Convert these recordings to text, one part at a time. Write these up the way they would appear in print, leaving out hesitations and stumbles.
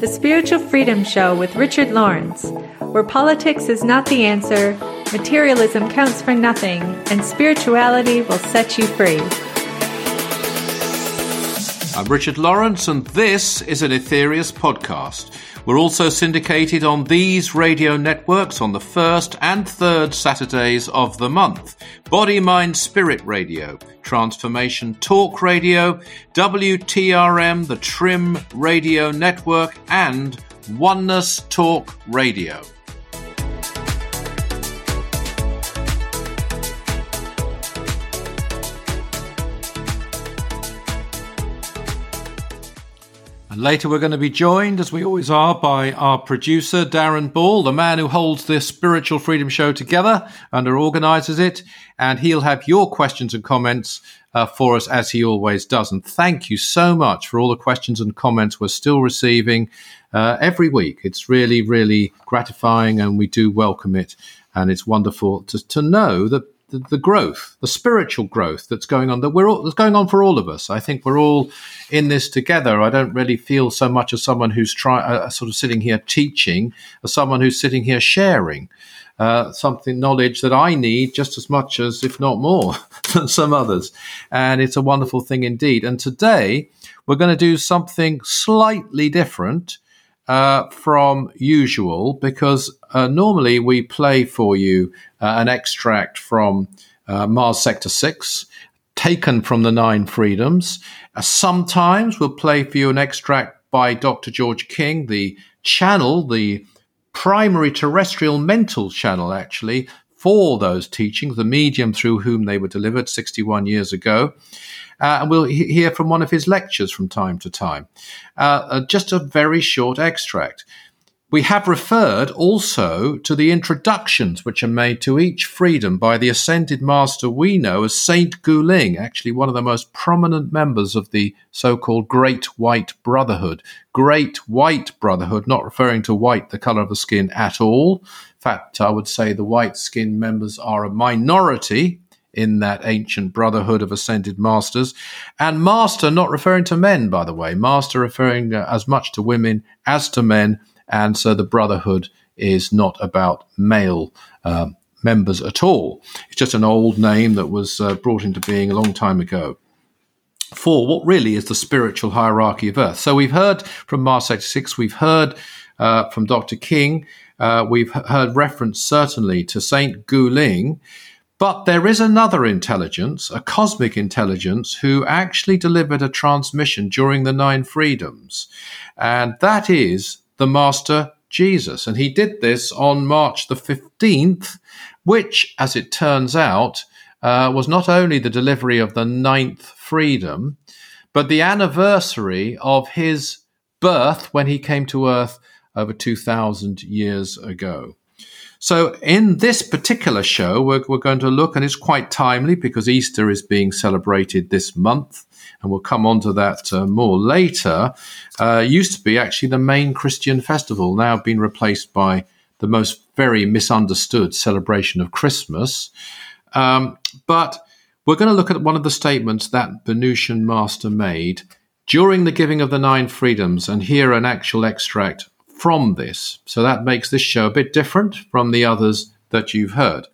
The Spiritual Freedom Show with Richard Lawrence, where politics is not the answer, materialism counts for nothing, and spirituality will set you free. I'm Richard Lawrence, and this is an Aetherius podcast. We're also syndicated on these radio networks on the first and third Saturdays of the month. Body Mind Spirit Radio, Transformation Talk Radio, WTRM, the Trim Radio Network, and Oneness Talk Radio. And later we're going to be joined, as we always are, by our producer, Darren Ball, the man who holds this Spiritual Freedom Show together and organises it. And he'll have your questions and comments for us, as he always does. And thank you so much for all the questions and comments we're still receiving every week. It's really, really gratifying, and we do welcome it. And it's wonderful to know that the growth, the spiritual growth that's going on, that's going on for all of us. I think we're all in this together. I don't really feel so much as someone who's sort of sitting here teaching, as someone who's sitting here sharing knowledge that I need just as much as, if not more, than some others. And it's a wonderful thing indeed. And today we're going to do something slightly different from usual, because normally we play for you an extract from Mars Sector 6, taken from the Nine Freedoms. Sometimes we'll play for you an extract by Dr. George King, the channel, the primary terrestrial mental channel, actually, for those teachings, the medium through whom they were delivered 61 years ago. And we'll hear from one of his lectures from time to time. Just a very short extract. We have referred also to the introductions which are made to each freedom by the ascended master we know as Saint Guling, actually one of the most prominent members of the so-called Great White Brotherhood. Great White Brotherhood, not referring to white, the colour of the skin, at all. In fact, I would say the white-skinned members are a minority in that ancient brotherhood of ascended masters. And master not referring to men, by the way. Master referring as much to women as to men. And so the brotherhood is not about male members at all. It's just an old name that was brought into being a long time ago for what really is the spiritual hierarchy of Earth. So we've heard from Mars Sector 6, we've heard from Dr. King, we've heard reference certainly to Saint Guling. But there is another intelligence, a cosmic intelligence, who actually delivered a transmission during the Nine Freedoms, and that is the Master Jesus. And he did this on March the 15th, which, as it turns out, was not only the delivery of the Ninth Freedom, but the anniversary of his birth when he came to Earth over 2,000 years ago. So in this particular show, we're going to look, and it's quite timely because Easter is being celebrated this month, and we'll come on to that more later. Used to be actually the main Christian festival, now been replaced by the most very misunderstood celebration of Christmas. But we're going to look at one of the statements that Venusian master made during the giving of the Nine Freedoms, and hear an actual extract from this. So that makes this show a bit different from the others that you've heard.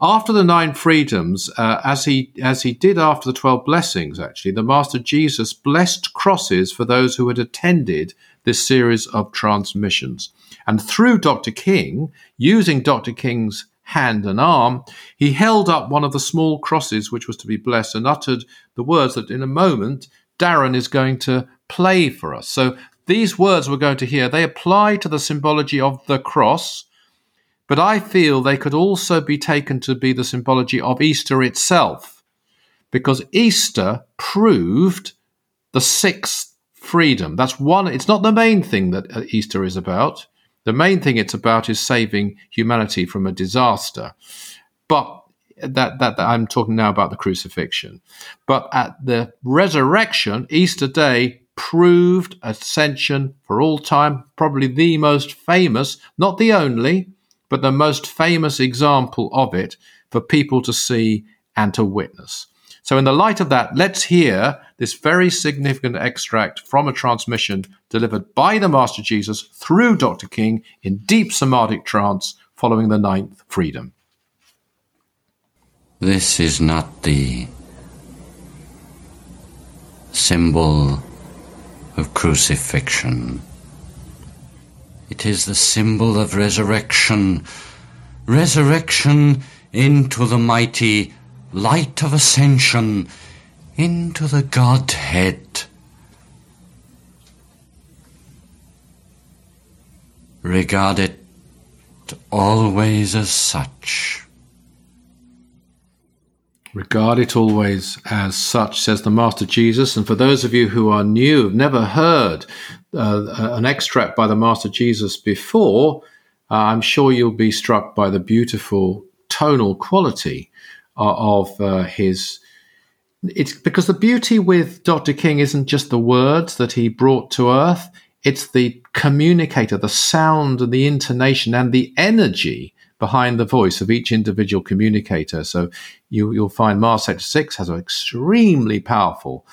After the Nine Freedoms, as he did after the 12 Blessings, actually, the Master Jesus blessed crosses for those who had attended this series of transmissions. And through Dr. King, using Dr. King's hand and arm, he held up one of the small crosses which was to be blessed and uttered the words that in a moment Darren is going to play for us. So these words we're going to hear, they apply to the symbology of the cross, but I feel they could also be taken to be the symbology of Easter itself, because Easter proved the sixth freedom. That's one. It's not the main thing that Easter is about. The main thing it's about is saving humanity from a disaster. But that I'm talking now about the crucifixion. But at the resurrection, Easter Day, proved ascension for all time, probably the most famous, not the only, but the most famous example of it for people to see and to witness. So in the light of that, let's hear this very significant extract from a transmission delivered by the Master Jesus through Dr. King in deep somatic trance following the ninth freedom. This is not the symbol of crucifixion. It is the symbol of resurrection, resurrection into the mighty light of ascension, into the Godhead. Regard it always as such. Regard it always as such, says the Master Jesus. And for those of you who are new, have never heard an extract by the Master Jesus before, I'm sure you'll be struck by the beautiful tonal quality of his. It's because the beauty with Dr. King isn't just the words that he brought to earth, it's the communicator, the sound and the intonation and the energy behind the voice of each individual communicator. So you'll find Mars Sector 6 has an extremely powerful,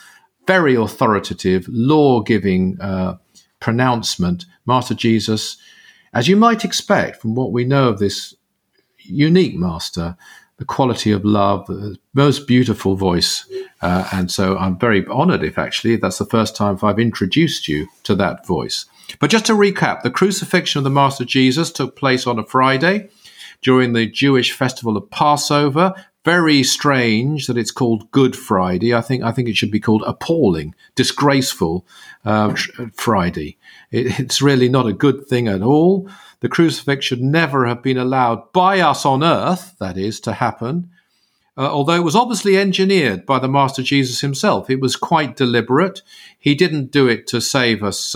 very authoritative, law-giving pronouncement. Master Jesus, as you might expect from what we know of this unique master, the quality of love, the most beautiful voice. And so I'm very honored if that's the first time I've introduced you to that voice. But just to recap, the crucifixion of the Master Jesus took place on a Friday during the Jewish festival of Passover. Very strange that it's called Good Friday. I think it should be called appalling, disgraceful Friday. It's really not a good thing at all. The crucifixion should never have been allowed by us on earth, that is, to happen, although it was obviously engineered by the Master Jesus himself. It was quite deliberate. He didn't do it to save us,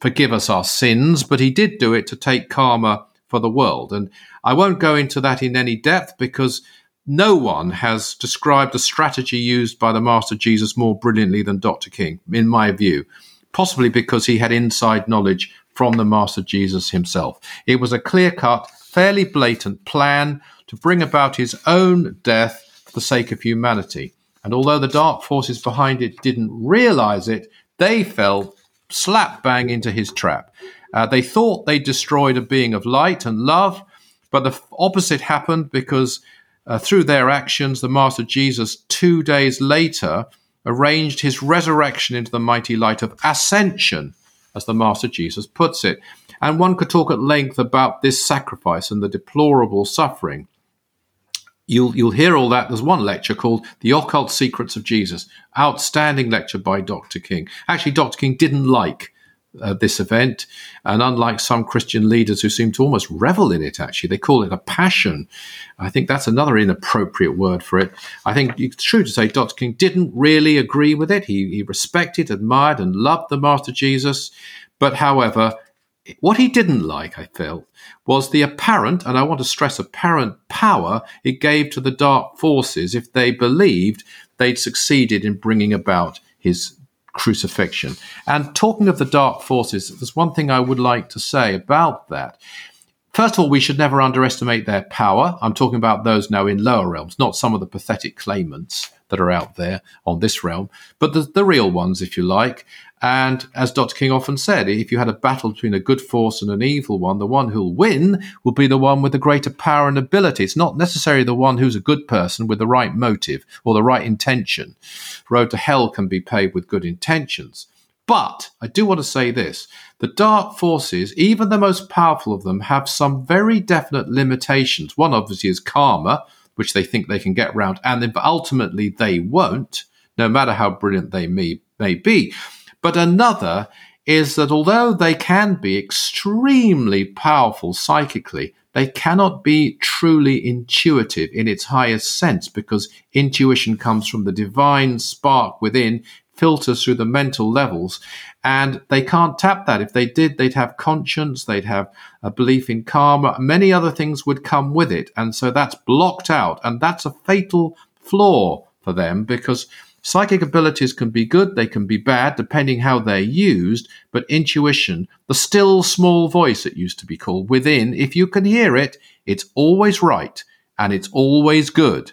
forgive us our sins, but he did do it to take karma for the world. And I won't go into that in any depth because no one has described the strategy used by the Master Jesus more brilliantly than Dr. King, in my view, possibly because he had inside knowledge from the Master Jesus himself. It was a clear-cut, fairly blatant plan to bring about his own death for the sake of humanity. And although the dark forces behind it didn't realize it, they fell slap bang into his trap. They thought they destroyed a being of light and love, but the opposite happened because through their actions, the Master Jesus 2 days later arranged his resurrection into the mighty light of ascension, as the Master Jesus puts it. And one could talk at length about this sacrifice and the deplorable suffering. You'll hear all that. There's one lecture called The Occult Secrets of Jesus, outstanding lecture by Dr. King. Actually, Dr. King didn't like this event, and unlike some Christian leaders who seem to almost revel in it, actually, they call it a passion. I think that's another inappropriate word for it. I think it's true to say Dr. King didn't really agree with it. He respected, admired, and loved the Master Jesus, but however, what he didn't like, I felt, was the apparent, and I want to stress apparent, power it gave to the dark forces if they believed they'd succeeded in bringing about his crucifixion. And talking of the dark forces, there's one thing I would like to say about that. First of all, we should never underestimate their power. I'm talking about those now in lower realms, not some of the pathetic claimants that are out there on this realm, but the real ones, if you like. And as Dr. King often said, if you had a battle between a good force and an evil one, the one who'll win will be the one with the greater power and ability. It's not necessarily the one who's a good person with the right motive or the right intention. Road to hell can be paved with good intentions. But I do want to say this. The dark forces, even the most powerful of them, have some very definite limitations. One obviously is karma, which they think they can get round, and then ultimately they won't, no matter how brilliant they may be. But another is that although they can be extremely powerful psychically, they cannot be truly intuitive in its highest sense, because intuition comes from the divine spark within, filters through the mental levels, and they can't tap that. If they did, they'd have conscience, they'd have a belief in karma, many other things would come with it, and so that's blocked out, and that's a fatal flaw for them, because psychic abilities can be good, they can be bad, depending how they're used, but intuition, the still small voice it used to be called within, if you can hear it, it's always right, and it's always good.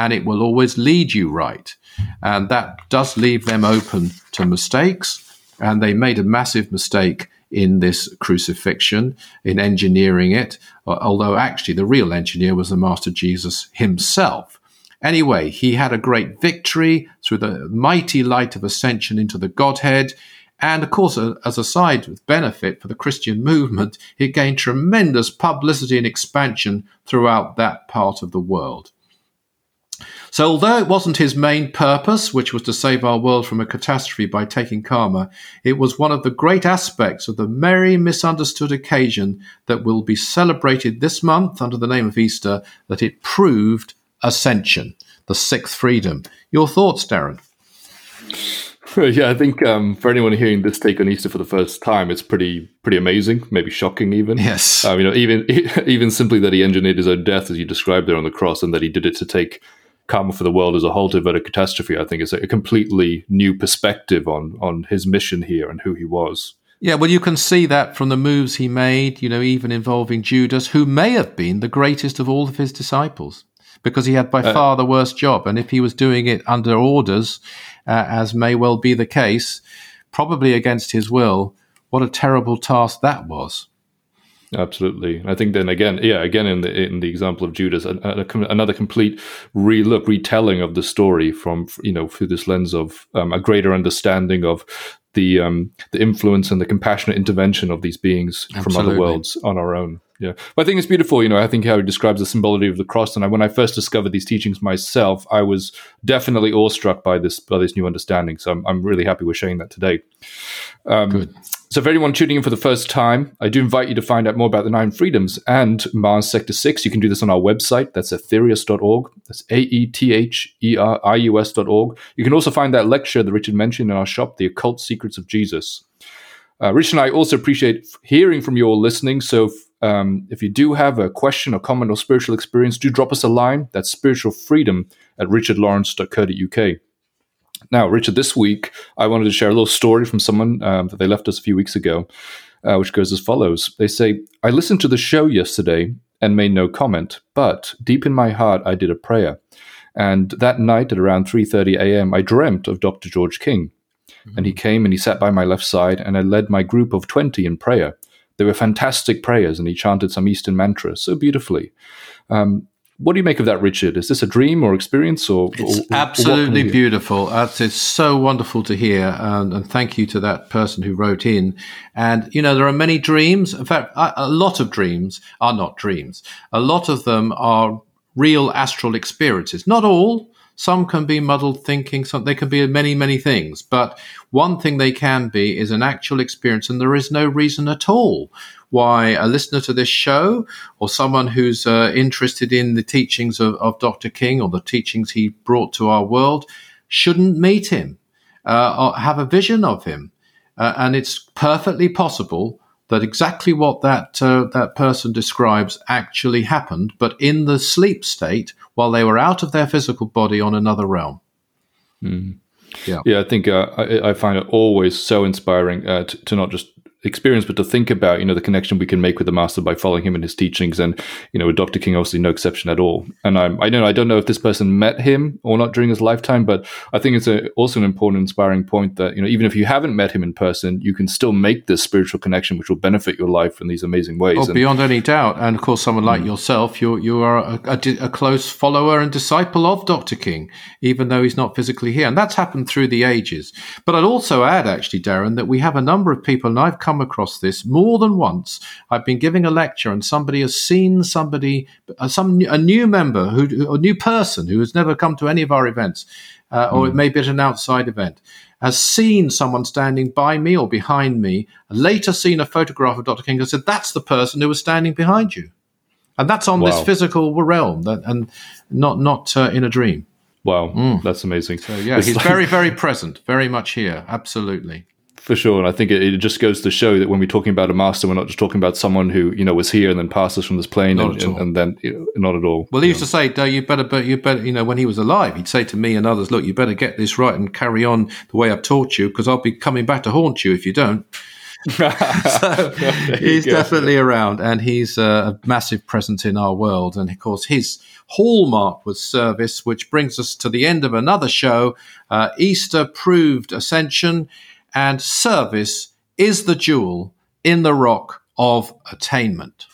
and it will always lead you right. And that does leave them open to mistakes. And they made a massive mistake in this crucifixion, in engineering it, although actually the real engineer was the Master Jesus himself. Anyway, he had a great victory through the mighty light of ascension into the Godhead. And, of course, as a side benefit for the Christian movement, it gained tremendous publicity and expansion throughout that part of the world. So although it wasn't his main purpose, which was to save our world from a catastrophe by taking karma, it was one of the great aspects of the merry misunderstood occasion that will be celebrated this month under the name of Easter, that it proved ascension, the sixth freedom. Your thoughts, Darren? Yeah, I think for anyone hearing this take on Easter for the first time, it's pretty amazing, maybe shocking even. Yes. Even simply that he engineered his own death, as you described there on the cross, and that he did it to take karma for the world as a whole to avert a catastrophe. I think it's a completely new perspective on his mission here and who he was. Yeah, well, you can see that from the moves he made, even involving Judas, who may have been the greatest of all of his disciples, because he had by far the worst job. And if he was doing it under orders, as may well be the case, probably against his will, what a terrible task that was. Absolutely. I think then again in the example of Judas, another complete relook, retelling of the story from, through this lens of a greater understanding of the influence and the compassionate intervention of these beings from other worlds on our own. Yeah, but I think it's beautiful. I think how he describes the symbology of the cross. And when I first discovered these teachings myself, I was definitely awestruck by this new understanding. So I'm really happy we're sharing that today. Good. So for anyone tuning in for the first time, I do invite you to find out more about the 9 Freedoms and Mars Sector 6. You can do this on our website. That's aetherius.org. That's aetherius.org. You can also find that lecture that Richard mentioned in our shop, The Occult Secrets of Jesus. Rich and I also appreciate hearing from you all listening. So if you do have a question or comment or spiritual experience, do drop us a line. That's spiritualfreedom@richardlawrence.co.uk. Now, Richard, this week I wanted to share a little story from someone that they left us a few weeks ago, which goes as follows. They say, I listened to the show yesterday and made no comment, but deep in my heart I did a prayer. And that night at around 3:30 a.m., I dreamt of Dr. George King. Mm-hmm. And he came and he sat by my left side, and I led my group of 20 in prayer. They were fantastic prayers, and he chanted some Eastern mantras so beautifully. What do you make of that, Richard? Is this a dream or experience? It's absolutely beautiful. It's so wonderful to hear, and thank you to that person who wrote in. And, there are many dreams. In fact, a lot of dreams are not dreams. A lot of them are real astral experiences. Not all. Some can be muddled thinking. They can be many, many things. But one thing they can be is an actual experience, and there is no reason at all why a listener to this show or someone who's interested in the teachings of Dr. King or the teachings he brought to our world shouldn't meet him or have a vision of him. And it's perfectly possible that exactly what that person describes actually happened, but in the sleep state while they were out of their physical body on another realm. Mm. Yeah, I think I find it always so inspiring to not just experience, but to think about, the connection we can make with the master by following him and his teachings. And, with Dr. King, obviously no exception at all. And I don't know if this person met him or not during his lifetime, but I think it's also an important, inspiring point that, even if you haven't met him in person, you can still make this spiritual connection, which will benefit your life in these amazing ways. Oh, beyond any doubt. And of course, someone like yourself, you are a close follower and disciple of Dr. King, even though he's not physically here. And that's happened through the ages. But I'd also add, actually, Darren, that we have a number of people, and I've come across this more than once. I've been giving a lecture, and somebody has seen a new member a new person who has never come to any of our events, or it may be at an outside event, has seen someone standing by me or behind me. Later, seen a photograph of Dr. King and said, "That's the person who was standing behind you," and that's on this physical realm, and not in a dream. Wow, that's amazing. So, yeah, he's very, very present, very much here, absolutely. For sure, and I think it just goes to show that when we're talking about a master, we're not just talking about someone who was here and then passed us from this plane, not at all. Well, he used to say, "No, you better." When he was alive, he'd say to me and others, "Look, you better get this right and carry on the way I've taught you, because I'll be coming back to haunt you if you don't." So he's definitely around, and he's a massive presence in our world. And of course, his hallmark was service, which brings us to the end of another show. Easter proved ascension, and service is the jewel in the rock of attainment.